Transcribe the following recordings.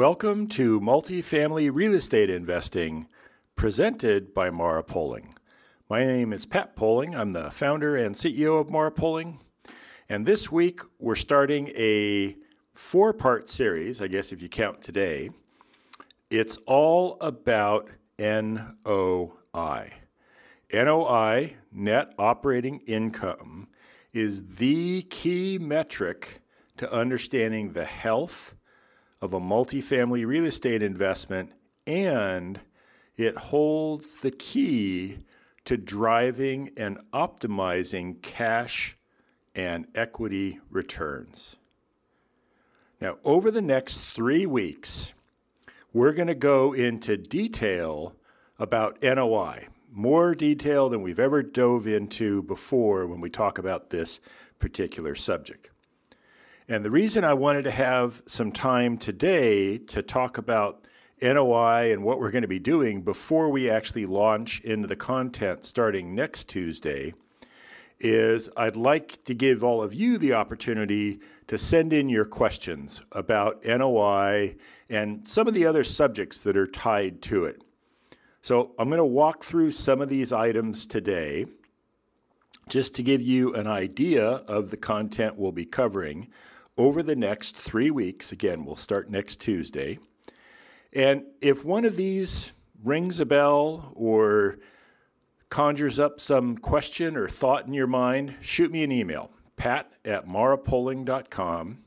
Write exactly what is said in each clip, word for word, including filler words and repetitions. Welcome to Multifamily Real Estate Investing, presented by Mara Poling. My name is Pat Poling. I'm the founder and C E O of Mara Poling. And this week, we're starting a four-part series, I guess if you count today. It's all about N O I. N O I, net operating income, is the key metric to understanding the health of a multifamily real estate investment, and it holds the key to driving and optimizing cash and equity returns. Now, over the next three weeks, we're going to go into detail about N O I, more detail than we've ever dove into before when we talk about this particular subject. And the reason I wanted to have some time today to talk about N O I and what we're going to be doing before we actually launch into the content starting next Tuesday is I'd like to give all of you the opportunity to send in your questions about N O I and some of the other subjects that are tied to it. So I'm going to walk through some of these items today, just to give you an idea of the content we'll be covering over the next three weeks. Again, we'll start next Tuesday. And if one of these rings a bell or conjures up some question or thought in your mind, shoot me an email, pat at marapoling.com,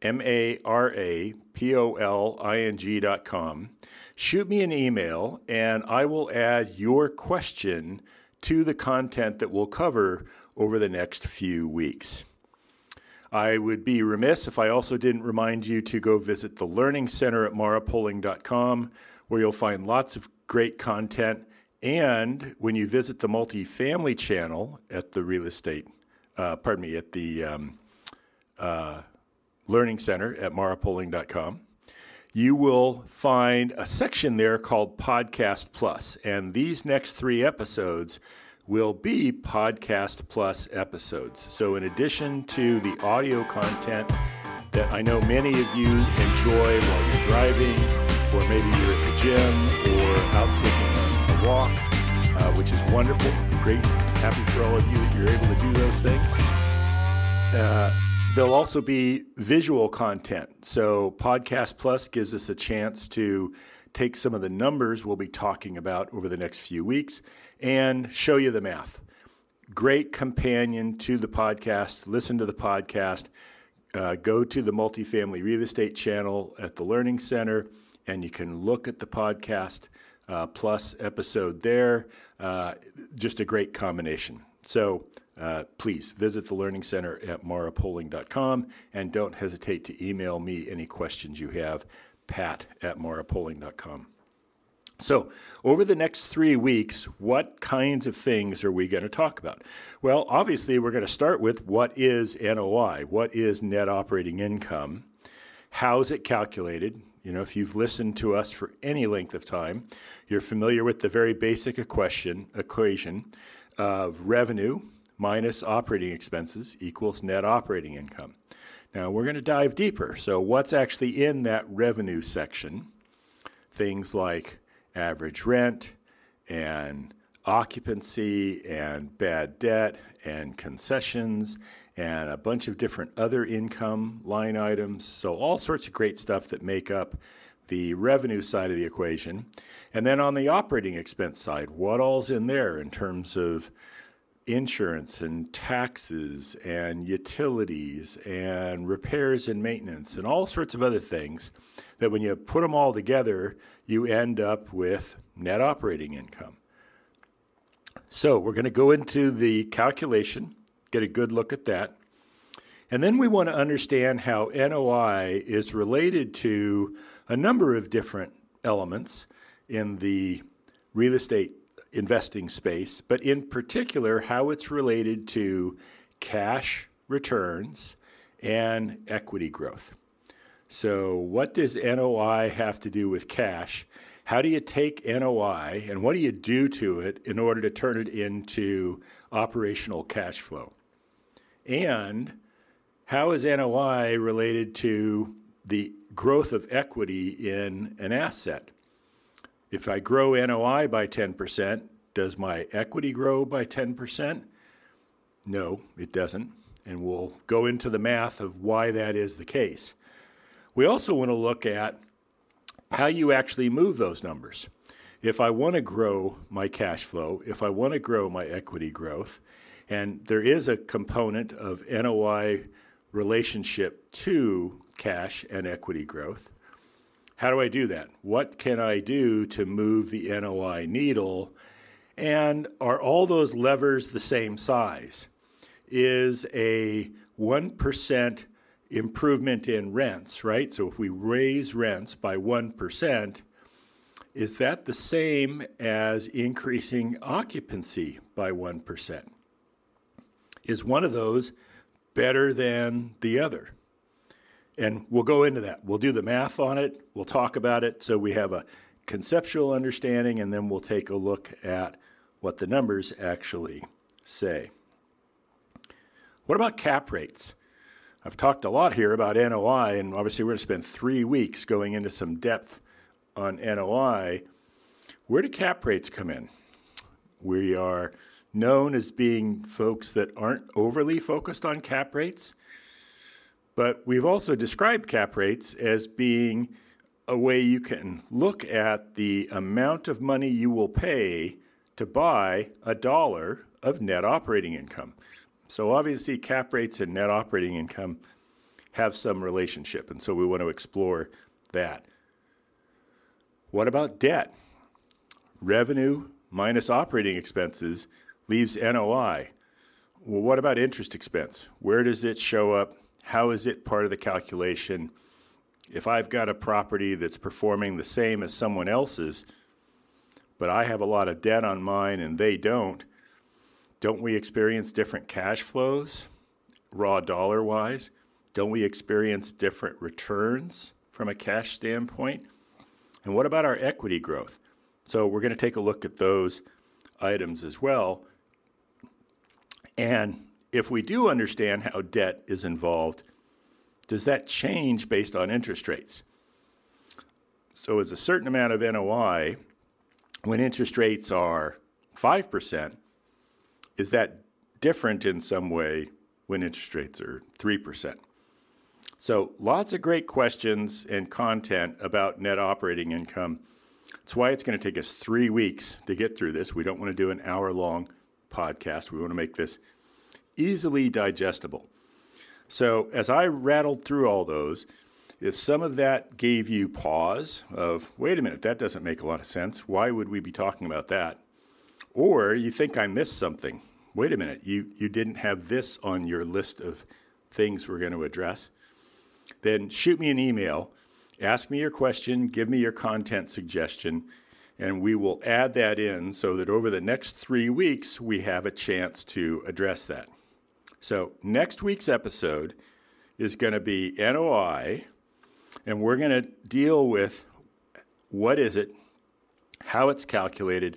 M A R A P O L I N G dot com. Shoot me an email, and I will add your question to the content that we'll cover over the next few weeks. I would be remiss if I also didn't remind you to go visit the Learning Center at mara poling dot com, where you'll find lots of great content. And when you visit the multifamily channel at the real estate, uh, pardon me, at the um, uh, Learning Center at mara poling dot com, you will find a section there called Podcast Plus, and these next three episodes will be Podcast Plus episodes. So in addition to the audio content that I know many of you enjoy while you're driving, or maybe you're at the gym or out taking a walk, uh, which is wonderful, great, happy for all of you that you're able to do those things. Uh, There'll also be visual content. So Podcast Plus gives us a chance to take some of the numbers we'll be talking about over the next few weeks and show you the math. Great companion to the podcast. Listen to the podcast. Uh, go to the Multifamily Real Estate channel at the Learning Center, and you can look at the Podcast uh, Plus episode there. Uh, just a great combination. So Uh, please visit the Learning Center at mara poling dot com, and don't hesitate to email me any questions you have, pat at mara poling dot com. So over the next three weeks, what kinds of things are we going to talk about? Well, obviously, we're going to start with what is N O I? What is net operating income? How's it calculated? You know, if you've listened to us for any length of time, you're familiar with the very basic equation, equation of revenue minus operating expenses equals net operating income. Now, we're going to dive deeper. So what's actually in that revenue section? Things like average rent and occupancy and bad debt and concessions and a bunch of different other income line items. So all sorts of great stuff that make up the revenue side of the equation. And then on the operating expense side, what all's in there in terms of insurance and taxes and utilities and repairs and maintenance and all sorts of other things that when you put them all together, you end up with net operating income. So we're going to go into the calculation, get a good look at that. And then we want to understand how N O I is related to a number of different elements in the real estate investing space, but in particular, how it's related to cash returns and equity growth. So what does N O I have to do with cash? How do you take N O I and what do you do to it in order to turn it into operational cash flow? And how is N O I related to the growth of equity in an asset. If I grow N O I by ten percent, does my equity grow by ten percent? No, it doesn't. And we'll go into the math of why that is the case. We also want to look at how you actually move those numbers. If I want to grow my cash flow, if I want to grow my equity growth, and there is a component of N O I relationship to cash and equity growth, how do I do that? What can I do to move the N O I needle? And are all those levers the same size? Is a one percent improvement in rents, right? So if we raise rents by one percent, is that the same as increasing occupancy by one percent? Is one of those better than the other? And we'll go into that. We'll do the math on it. We'll talk about it so we have a conceptual understanding, and then we'll take a look at what the numbers actually say. What about cap rates? I've talked a lot here about N O I, and obviously we're going to spend three weeks going into some depth on N O I. Where do cap rates come in? We are known as being folks that aren't overly focused on cap rates, but we've also described cap rates as being a way you can look at the amount of money you will pay to buy a dollar of net operating income. So obviously cap rates and net operating income have some relationship, and so we want to explore that. What about debt? Revenue minus operating expenses leaves N O I. Well, what about interest expense? Where does it show up? How is it part of the calculation? If I've got a property that's performing the same as someone else's, but I have a lot of debt on mine and they don't, don't we experience different cash flows, raw dollar-wise? Don't we experience different returns from a cash standpoint? And what about our equity growth? So we're going to take a look at those items as well. And if we do understand how debt is involved, does that change based on interest rates? So as a certain amount of N O I, when interest rates are five percent, is that different in some way when interest rates are three percent? So lots of great questions and content about net operating income. That's why it's going to take us three weeks to get through this. We don't want to do an hour-long podcast. We want to make this easily digestible. So as I rattled through all those, if some of that gave you pause of, wait a minute, that doesn't make a lot of sense. Why would we be talking about that? Or you think I missed something. Wait a minute, you, you didn't have this on your list of things we're going to address. Then shoot me an email. Ask me your question, give me your content suggestion, and we will add that in so that over the next three weeks, we have a chance to address that. So next week's episode is going to be N O I, and we're going to deal with what is it, how it's calculated,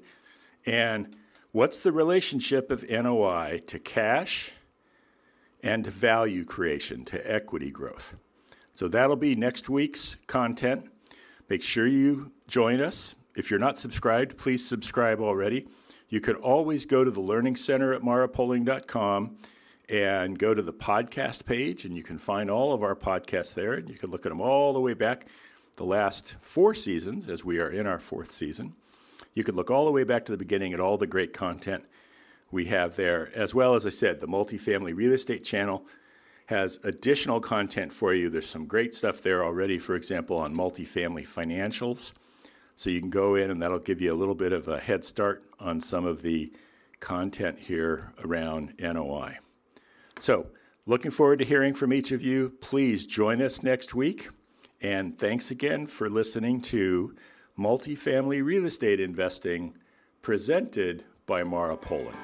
and what's the relationship of N O I to cash and to value creation, to equity growth. So that'll be next week's content. Make sure you join us. If you're not subscribed, please subscribe already. You can always go to the Learning Center at mara poling dot com and go to the podcast page, and you can find all of our podcasts there, and you can look at them all the way back the last four seasons, as we are in our fourth season. You can look all the way back to the beginning at all the great content we have there. As well, as I said, the Multifamily Real Estate Channel has additional content for you. There's some great stuff there already, for example, on multifamily financials. So you can go in and that'll give you a little bit of a head start on some of the content here around N O I. So looking forward to hearing from each of you. Please join us next week. And thanks again for listening to Multifamily Real Estate Investing presented by Mara Poling.